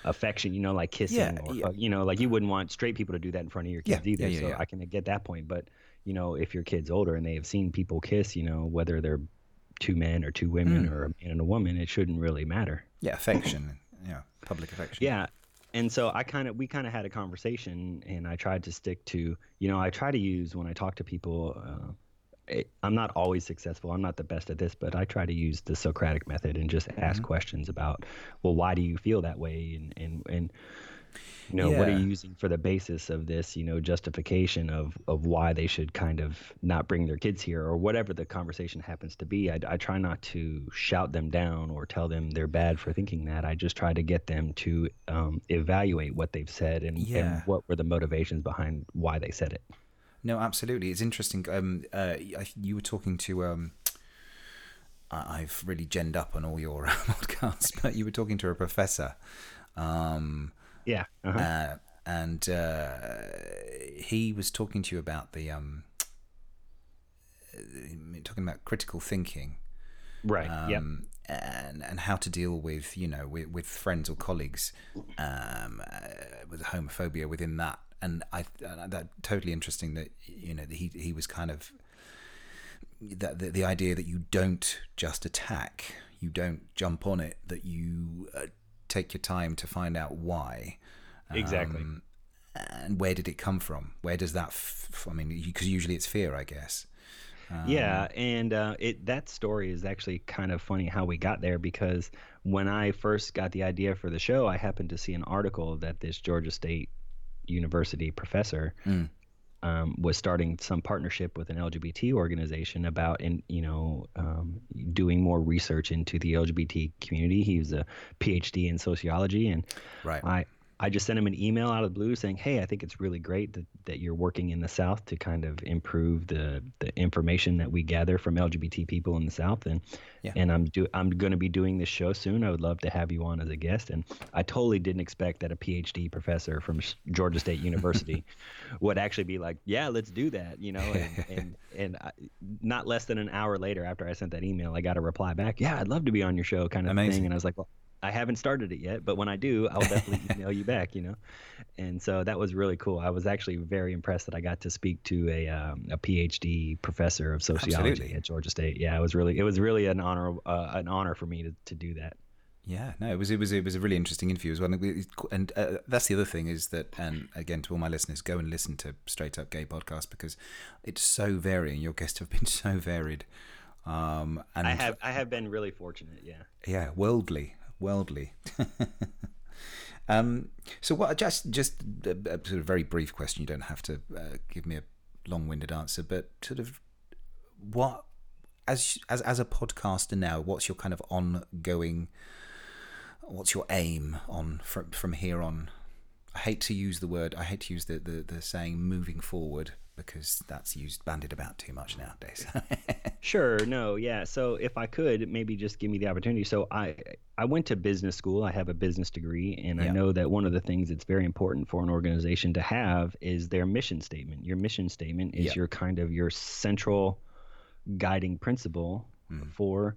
affection, you know, like kissing, or you know, like you wouldn't want straight people to do that in front of your kids either. So I can get that point. But, you know, if your kid's older and they have seen people kiss, you know, whether they're two men or two women or a man and a woman, it shouldn't really matter. Yeah. Affection. Yeah. Public affection. Yeah. And so we kind of had a conversation, and I tried to stick to, you know, I try to use when I talk to people, I'm not always successful. I'm not the best at this, but I try to use the Socratic method and just ask questions about, well, why do you feel that way? And you know, what are you using for the basis of this, you know, justification of why they should kind of not bring their kids here or whatever the conversation happens to be. I try not to shout them down or tell them they're bad for thinking that. I just try to get them to evaluate what they've said and what were the motivations behind why they said it. No, absolutely. It's interesting. You were talking to, I've really genned up on all your podcasts, but you were talking to a professor. He was talking to you about talking about critical thinking. Right. And how to deal with, you know, with friends or colleagues, with homophobia within that. And that totally interesting that, you know, he was kind of the idea that you don't just attack, you don't jump on it, that you take your time to find out why. Exactly. And where did it come from? Where does that, because usually it's fear, I guess. That story is actually kind of funny how we got there, because when I first got the idea for the show, I happened to see an article that this Georgia State University professor was starting some partnership with an LGBT organization about, doing more research into the LGBT community. He was a PhD in sociology, and I just sent him an email out of the blue saying, hey, I think it's really great that you're working in the South to kind of improve the information that we gather from LGBT people in the South. And I'm going to be doing this show soon. I would love to have you on as a guest. And I totally didn't expect that a PhD professor from Georgia State University would actually be like, yeah, let's do that. You know, and not less than an hour later after I sent that email, I got a reply back. Yeah, I'd love to be on your show kind of thing. And I was like, well, I haven't started it yet, but when I do, I'll definitely email you back, you know? And so that was really cool. I was actually very impressed that I got to speak to a PhD professor of sociology at Georgia State. Yeah, it was really an honor for me to do that. Yeah, no, it was a really interesting interview as well. And that's the other thing is that, and again, to all my listeners, go and listen to Straight Up Gay Podcast, because it's so varying. Your guests have been so varied. And I have been really fortunate. Yeah. Yeah. Worldly. So what? Just a sort of very brief question. You don't have to give me a long-winded answer, but sort of what, as a podcaster now, what's your kind of ongoing? What's your aim on from here on? I hate to use the word. I hate to use the saying "moving forward," because that's bandied about too much nowadays. Sure. No. Yeah. So if I could, maybe just give me the opportunity. So I went to business school. I have a business degree, and I know that one of the things that's very important for an organization to have is their mission statement. Your mission statement is your kind of your central guiding principle for,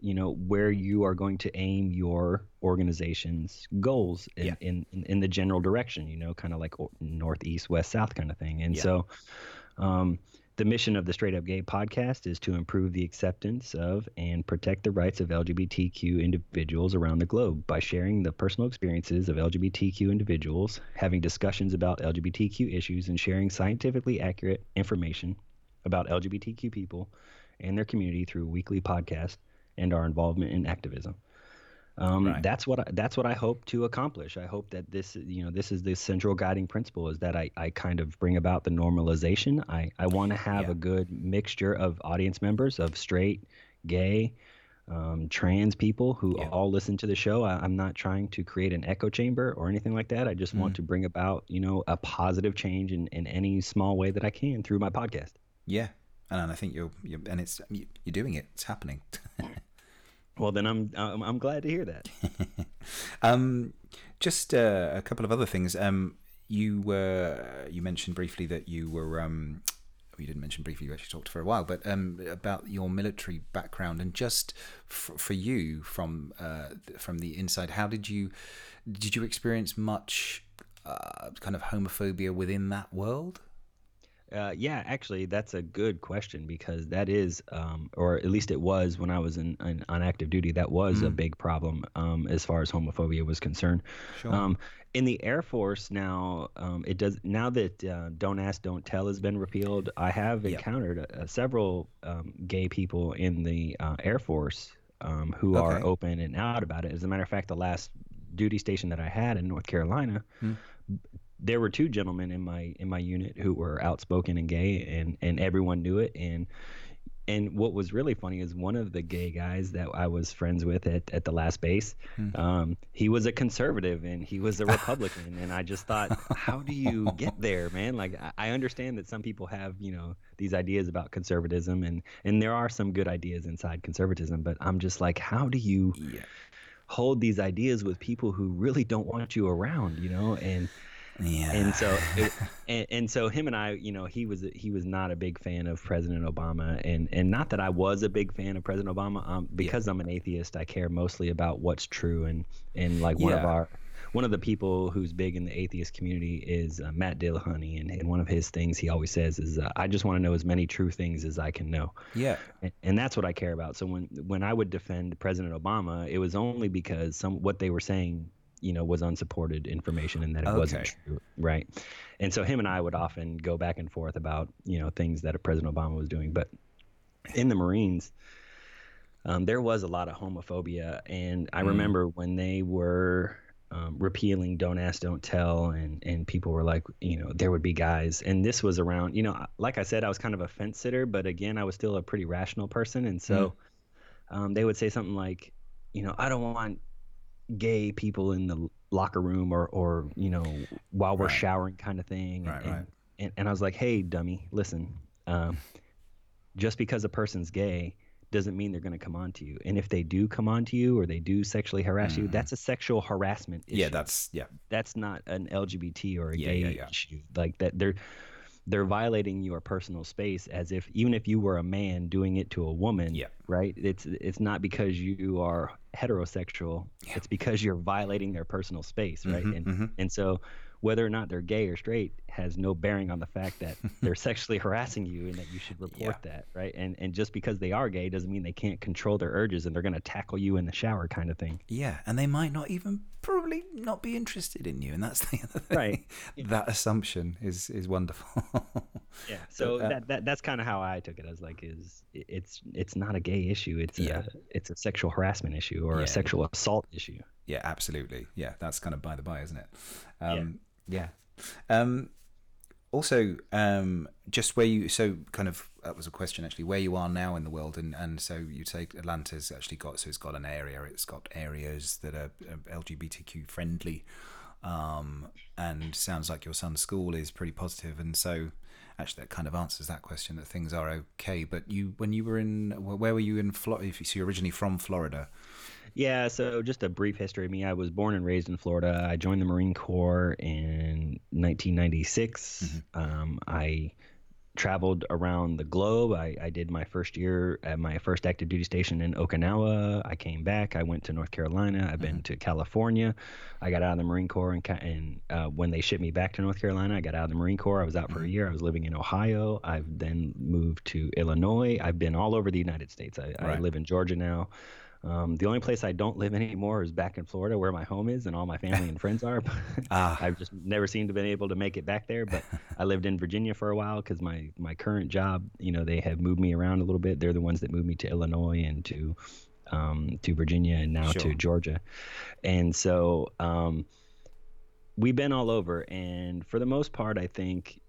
you know, where you are going to aim your organization's goals in the general direction, you know, kind of like northeast, west, south kind of thing. And so the mission of the Straight Up Gay Podcast is to improve the acceptance of and protect the rights of LGBTQ individuals around the globe by sharing the personal experiences of LGBTQ individuals, having discussions about LGBTQ issues, and sharing scientifically accurate information about LGBTQ people and their community through weekly podcasts and our involvement in activism. That's what I hope to accomplish. I hope that this is the central guiding principle, is that I kind of bring about the normalization. I want to have a good mixture of audience members of straight, gay, trans people who all listen to the show. I'm not trying to create an echo chamber or anything like that. I just want to bring about, you know, a positive change in any small way that I can through my podcast. Yeah. And I think you're and it's, you're doing it. It's happening. Well, then I'm glad to hear that. Just a couple of other things. You mentioned briefly that you were, you didn't mention briefly, you actually talked for a while, but about your military background, and just for you from the inside, how did you experience much kind of homophobia within that world? Yeah, actually, that's a good question, because that is, or at least it was when I was in on active duty, that was a big problem as far as homophobia was concerned. Sure. In the Air Force now, it does. Now that Don't Ask, Don't Tell has been repealed, I have encountered several gay people in the Air Force who are open and out about it. As a matter of fact, the last duty station that I had in North Carolina. There were two gentlemen in my unit who were outspoken and gay, and everyone knew it. And what was really funny is one of the gay guys that I was friends with at the last base, he was a conservative and he was a Republican. And I just thought, how do you get there, man? Like, I understand that some people have, you know, these ideas about conservatism, and there are some good ideas inside conservatism, but I'm just like, how do you hold these ideas with people who really don't want you around, you know? And so, and so him and I, you know, he was not a big fan of President Obama, and not that I was a big fan of President Obama, because I'm an atheist, I care mostly about what's true, and like one of the people who's big in the atheist community is Matt Dillahunty, and one of his things he always says is, I just want to know as many true things as I can know. Yeah. And that's what I care about. So when I would defend President Obama, it was only because what they were saying, you know, was unsupported information, and that it wasn't true, right? And so him and I would often go back and forth about, you know, things that President Obama was doing. But in the Marines, there was a lot of homophobia, and I remember when they were repealing Don't Ask, Don't Tell, and people were like, you know, there would be guys, and this was around, you know, like I said, I was kind of a fence sitter, but again, I was still a pretty rational person, and so they would say something like, you know, I don't want gay people in the locker room or you know, while we're showering, kind of thing. And I was like, hey, dummy, listen, just because a person's gay doesn't mean they're going to come on to you. And if they do come on to you, or they do sexually harass you, that's a sexual harassment issue. Yeah, that's not an LGBT or a gay issue. Like that, they're violating your personal space, as if, even if you were a man doing it to a woman, right? It's not because you are heterosexual, it's because you're violating their personal space, right? And so whether or not they're gay or straight has no bearing on the fact that they're sexually harassing you, and that you should report that, right? And just because they are gay doesn't mean they can't control their urges, and they're going to tackle you in the shower, kind of thing. Yeah, and they might not even probably not be interested in you, and that's the other thing. Right. That assumption is wonderful. Yeah, so that's kind of how I took it. I was like, it's not a gay issue. It's it's a sexual harassment issue, or a sexual assault issue. Yeah, absolutely. Yeah, that's kind of by the by, isn't it? Also, just where you, so kind of, that was a question actually, where you are now in the world, and so you take Atlanta's actually got, so it's got an area, it's got areas that are LGBTQ friendly, and sounds like your son's school is pretty positive, and so actually that kind of answers that question, that things are okay. But you, when you were in, where were you in Florida? So you're originally from Florida. Yeah, so just a brief history of me. I was born and raised in Florida. I joined the Marine Corps in 1996. I traveled around the globe. I did my first year at my first active duty station in Okinawa. I came back. I went to North Carolina. I've been to California. I got out of the Marine Corps, and when they shipped me back to North Carolina, I got out of the Marine Corps. I was out for a year. I was living in Ohio. I've then moved to Illinois. I've been all over the United States. I live in Georgia now. The only place I don't live anymore is back in Florida, where my home is and all my family and friends are. I've just never seemed to been able to make it back there. But I lived in Virginia for a while, because my current job, you know, they have moved me around a little bit. They're the ones that moved me to Illinois and to Virginia, and now to Georgia. And so we've been all over. And for the most part, I think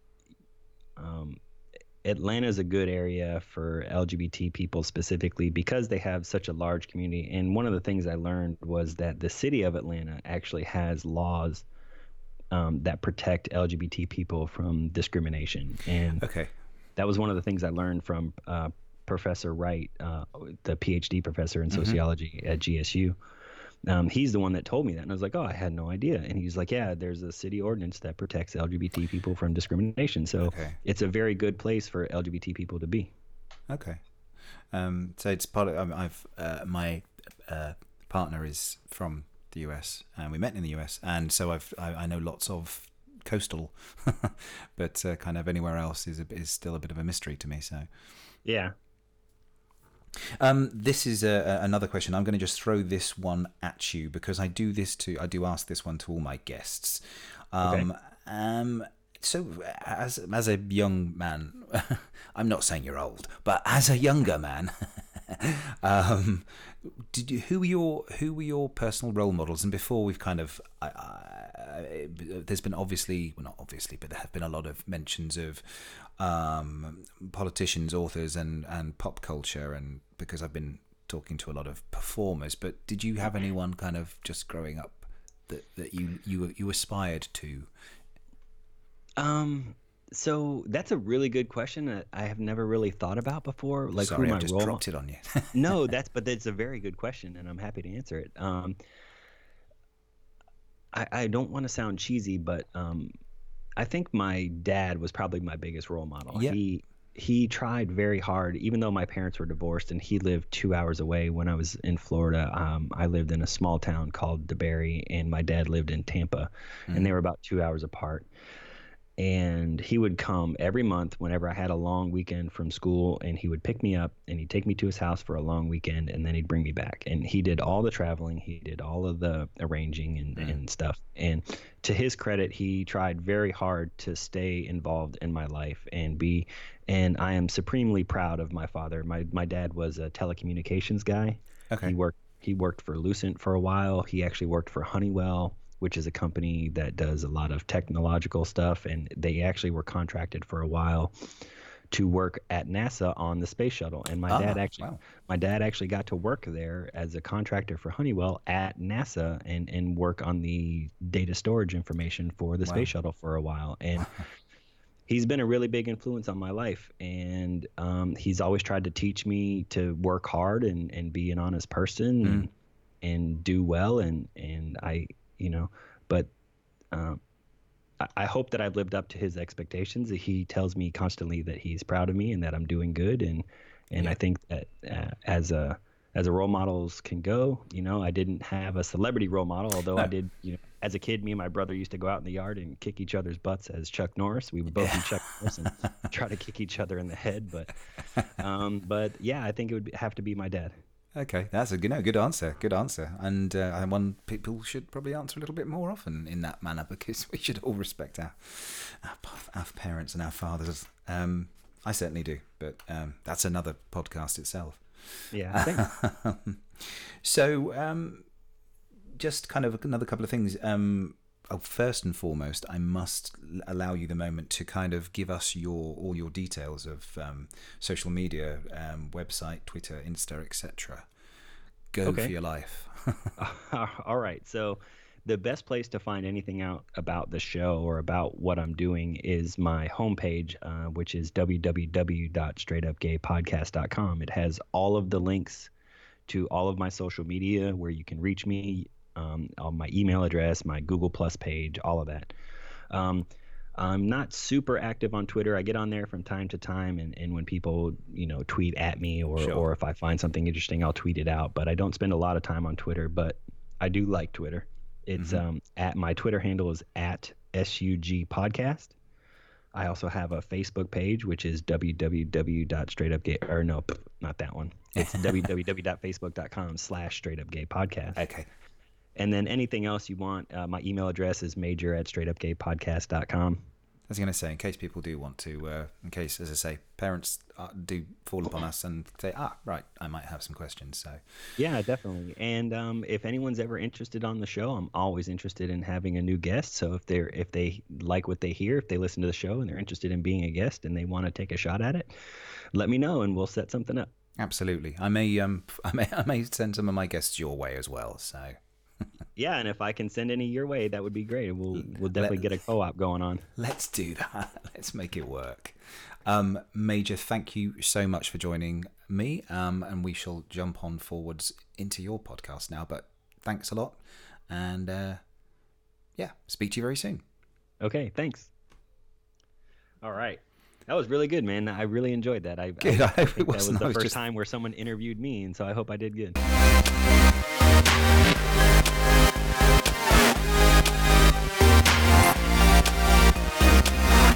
Atlanta is a good area for LGBT people specifically because they have such a large community. And one of the things I learned was that the city of Atlanta actually has laws that protect LGBT people from discrimination. And that was one of the things I learned from Professor Wright, the PhD professor in sociology at GSU. He's the one that told me that. And I was like, oh, I had no idea. And he's like, yeah, there's a city ordinance that protects LGBT people from discrimination. So it's a very good place for LGBT people to be. So it's part of, I've, my partner is from the US and we met in the US. And so I know lots of coastal, but kind of anywhere else is still a bit of a mystery to me. So, yeah. This is another question. I'm going to just throw this one at you because I do this to, I do ask this one to all my guests. So as a young man, I'm not saying you're old, but as a younger man, who were your personal role models? And before we've kind of, there's been obviously, well, not obviously, but there have been a lot of mentions of politicians, authors, and pop culture, and because I've been talking to a lot of performers. But did you have anyone kind of just growing up that you aspired to? So that's a really good question that I have never really thought about before. Like, sorry, I just dropped it on you. No, that's a very good question, and I'm happy to answer it. I don't want to sound cheesy, but I think my dad was probably my biggest role model. Yep. He tried very hard, even though my parents were divorced, and he lived 2 hours away when I was in Florida. I lived in a small town called DeBerry, and my dad lived in Tampa, and they were about 2 hours apart. And he would come every month whenever I had a long weekend from school, and he would pick me up and he'd take me to his house for a long weekend, and then he'd bring me back. And he did all the traveling. He did all of the arranging and stuff. And to his credit, he tried very hard to stay involved in my life and I am supremely proud of my father. My dad was a telecommunications guy. Okay. He worked for Lucent for a while. He actually worked for Honeywell, which is a company that does a lot of technological stuff. And they actually were contracted for a while to work at NASA on the space shuttle. And my dad actually got to work there as a contractor for Honeywell at NASA and work on the data storage information for the space shuttle for a while. And he's been a really big influence on my life. And he's always tried to teach me to work hard and be an honest person and do well. And I... You know, but I hope that I've lived up to his expectations. He tells me constantly that he's proud of me and that I'm doing good. And I think that as a role models can go, you know, I didn't have a celebrity role model, although I did, you know, as a kid, me and my brother used to go out in the yard and kick each other's butts as Chuck Norris. We would both be Chuck Norris and try to kick each other in the head. But yeah, I think it would have to be my dad. Okay, that's a good answer. Good answer, and one people should probably answer a little bit more often in that manner because we should all respect our parents and our fathers. I certainly do, but that's another podcast itself. Yeah. I think. So, just kind of another couple of things. First and foremost, I must allow you the moment to kind of give us all your details of social media, website, Twitter, Insta, etc. For your life. All right. So the best place to find anything out about the show or about what I'm doing is my homepage, which is www.straightupgaypodcast.com. It has all of the links to all of my social media where you can reach me. On my email address, my Google+ page, all of that. I'm not super active on Twitter. I get on there from time to time, and when people, you know, tweet at me or if I find something interesting, I'll tweet it out. But I don't spend a lot of time on Twitter, but I do like Twitter. It's at my Twitter handle is @SUG Podcast. I also have a Facebook page, which is It's www.facebook.com/straightupgaypodcast. Okay. And then anything else you want, my email address is major@straightupgaypodcast.com. was going to say, in case people do want to, in case, as I say, parents do fall upon us and say, right, I might have some questions. So yeah, definitely. And if anyone's ever interested on the show, I'm always interested in having a new guest. So if they like what they hear, if they listen to the show and they're interested in being a guest and they want to take a shot at it, let me know and we'll set something up. Absolutely. I may send some of my guests your way as well. So. Yeah, and if I can send any your way, that would be great. We'll definitely get a co-op going on. Let's do that. Let's make it work. Major, thank you so much for joining me, and we shall jump on forwards into your podcast now. But thanks a lot, and yeah, speak to you very soon. Okay, thanks. All right. That was really good, man. I really enjoyed that. Good. I think that was the first time where someone interviewed me, and so I hope I did good.